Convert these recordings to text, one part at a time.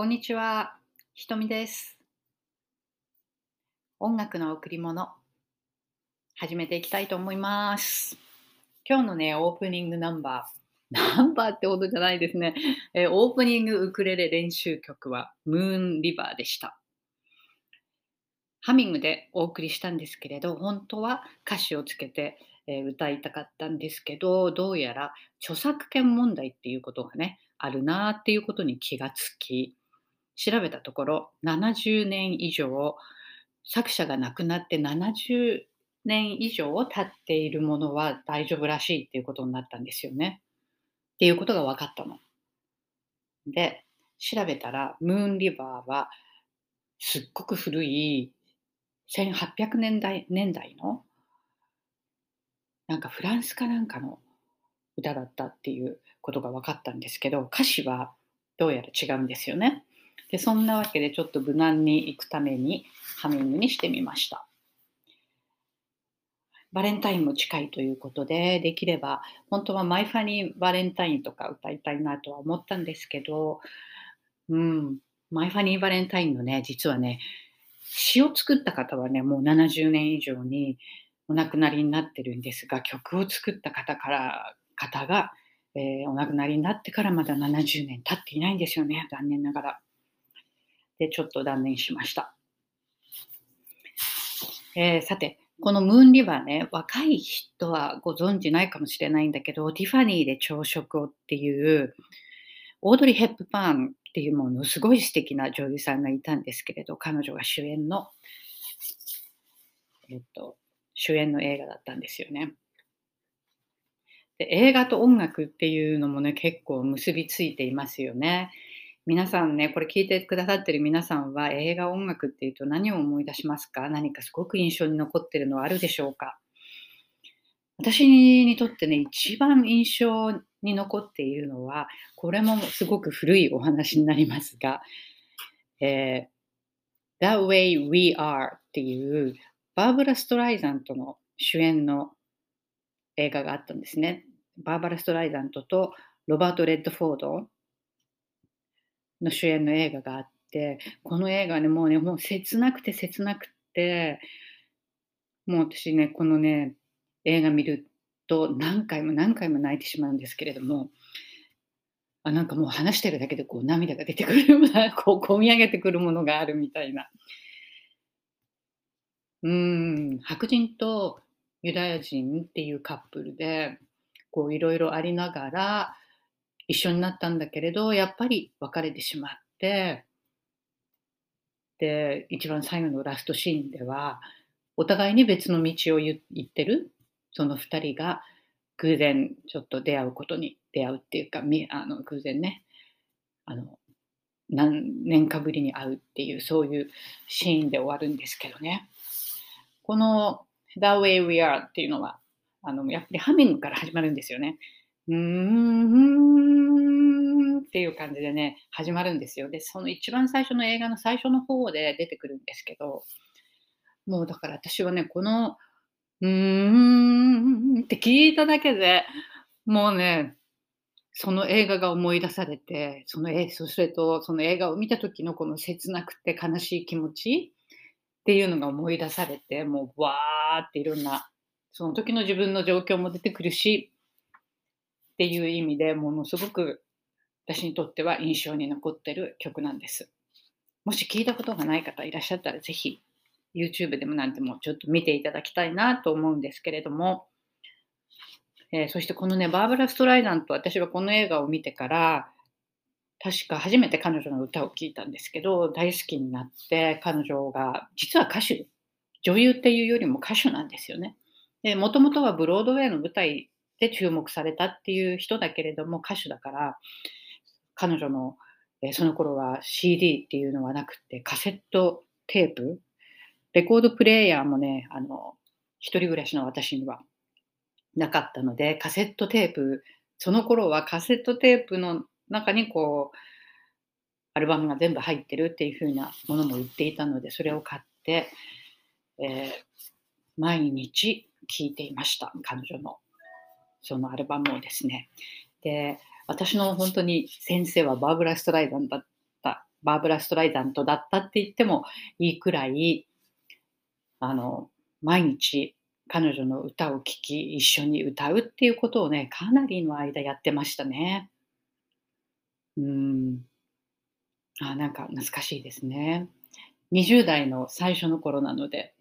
こんにちは、ひとみです。音楽の贈り物、始めていきたいと思います。今日のね、オープニングナンバーってほどじゃないですね。オープニングウクレレ練習曲はムーンリバーでした。ハミングでお送りしたんですけれど、本当は歌詞をつけて、歌いたかったんですけど、どうやら著作権問題っていうことがね、あるなっていうことに気がつき、調べたところ70年以上作者が亡くなって70年以上経っているものは大丈夫らしいっていうことになったんですよねっていうことが分かったので、調べたらムーンリバーはすっごく古い1800年代のなんかフランスかなんかの歌だったっていうことが分かったんですけど、歌詞はどうやら違うんですよね。で、そんなわけでちょっと無難に行くためにハミングにしてみました。バレンタインも近いということで、できれば本当はマイファニーバレンタインとか歌いたいなとは思ったんですけど、マイファニーバレンタインのね、実はね、詩を作った方はね、もう70年以上にお亡くなりになってるんですが、曲を作った方が、お亡くなりになってからまだ70年経っていないんですよね、残念ながら。で、ちょっと断念しました。さて、このムーンリバーね、若い人はご存じないかもしれないんだけど、ティファニーで朝食をっていう、オードリー・ヘップバーンっていうものすごい素敵な女優さんがいたんですけれど、彼女が主演の映画だったんですよね。で、映画と音楽っていうのもね、結構結びついていますよね。皆さんね、これ聞いてくださってる皆さんは映画音楽っていうと何を思い出しますか？何かすごく印象に残ってるのはあるでしょうか？私にとってね、一番印象に残っているのは、これもすごく古いお話になりますが、The Way We Were っていうバーバラ・ストライザントの主演の映画があったんですね。バーバラ・ストライザントとロバート・レッドフォードの主演の映画があって、この映画ね、もう切なくて、もう私ね、このね映画見ると何回も泣いてしまうんですけれども、なんかもう話してるだけでこう涙が出てくるような、こうこみ上げてくるものがあるみたいな。白人とユダヤ人っていうカップルで、こういろいろありながら一緒になったんだけれど、やっぱり別れてしまって、で、一番最後のラストシーンではお互いに別の道を行ってるその2人が偶然ちょっと出会うっていうか、偶然ね、何年かぶりに会うっていう、そういうシーンで終わるんですけどね。この The Way We Are っていうのはやっぱりハミングから始まるんですよね。っていう感じでね、始まるんですよ。で、その一番最初の映画の最初の方で出てくるんですけど、もうだから私はね、このって聞いただけでもうね、その映画が思い出されて、それとその映画を見た時のこの切なくて悲しい気持ちっていうのが思い出されて、もうわーっていろんなその時の自分の状況も出てくるしっていう意味で、ものすごく私にとっては印象に残ってる曲なんです。もし聞いたことがない方いらっしゃったら、ぜひ YouTube でもなんでもちょっと見ていただきたいなと思うんですけれども、そしてこのね、バーバラ・ストライザント、私はこの映画を見てから確か初めて彼女の歌を聴いたんですけど、大好きになって、彼女が実は女優っていうよりも歌手なんですよね。で、もともとはブロードウェイの舞台で注目されたっていう人だけれども、歌手だから彼女のその頃は CD っていうのはなくて、カセットテープ、レコードプレーヤーもね、一人暮らしの私にはなかったので、カセットテープ、その頃はカセットテープの中にこうアルバムが全部入ってるっていう風なものも売っていたので、それを買って、毎日聴いていました、彼女のそのアルバムをですね。で、私の本当に先生はバーバラ・ストライザンだったバーブラ・ストライザントだったって言ってもいいくらい、毎日彼女の歌を聴き、一緒に歌うっていうことをね、かなりの間やってましたね。なんか懐かしいですね。20代の最初の頃なので、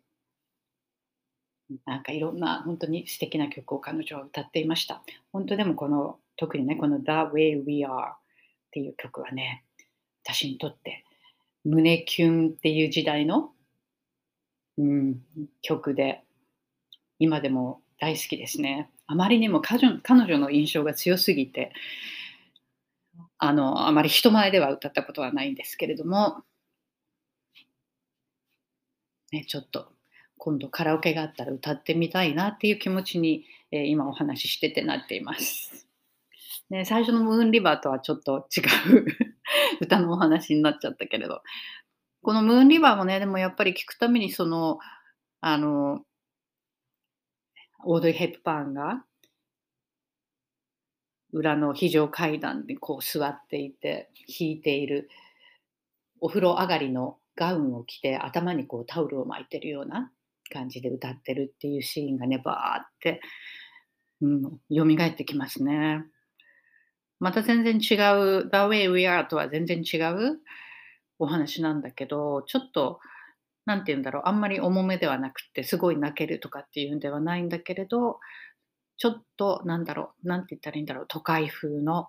なんかいろんな本当に素敵な曲を彼女は歌っていました。本当でも特にね、この The Way We Are っていう曲はね、私にとって胸キュンっていう時代の、曲で、今でも大好きですね。あまりにも彼女の印象が強すぎて、あまり人前では歌ったことはないんですけれども、ね、ちょっと今度カラオケがあったら歌ってみたいなっていう気持ちに、今お話ししててなっています。ね、最初のムーンリバーとはちょっと違う歌のお話になっちゃったけれど、このムーンリバーもね、でもやっぱり聞くためにオードリー・ヘプバーンが裏の非常階段に座っていて弾いている、お風呂上がりのガウンを着て頭にタオルを巻いてるような感じで歌ってるっていうシーンがね、バーって、蘇ってきますね。また全然違う The Way We Are とは全然違うお話なんだけど、ちょっとなんて言うんだろう、あんまり重めではなくて、すごい泣けるとかっていうんではないんだけれど、ちょっとなんて言ったらいいんだろう、都会風の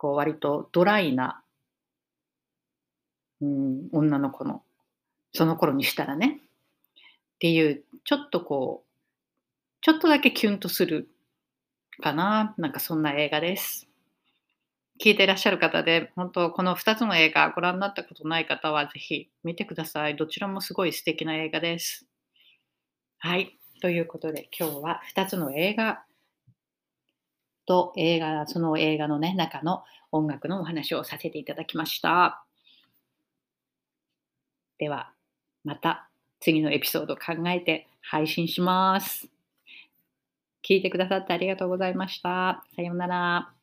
割とドライな、女の子のその頃にしたらねっていう、ちょっとちょっとだけキュンとするかな、なんかそんな映画です。聞いていらっしゃる方で、本当この2つの映画ご覧になったことない方はぜひ見てください。どちらもすごい素敵な映画です。はい、ということで今日は2つの映画とその映画の、ね、中の音楽のお話をさせていただきました。ではまた次のエピソードを考えて配信します。聞いてくださってありがとうございました。さようなら。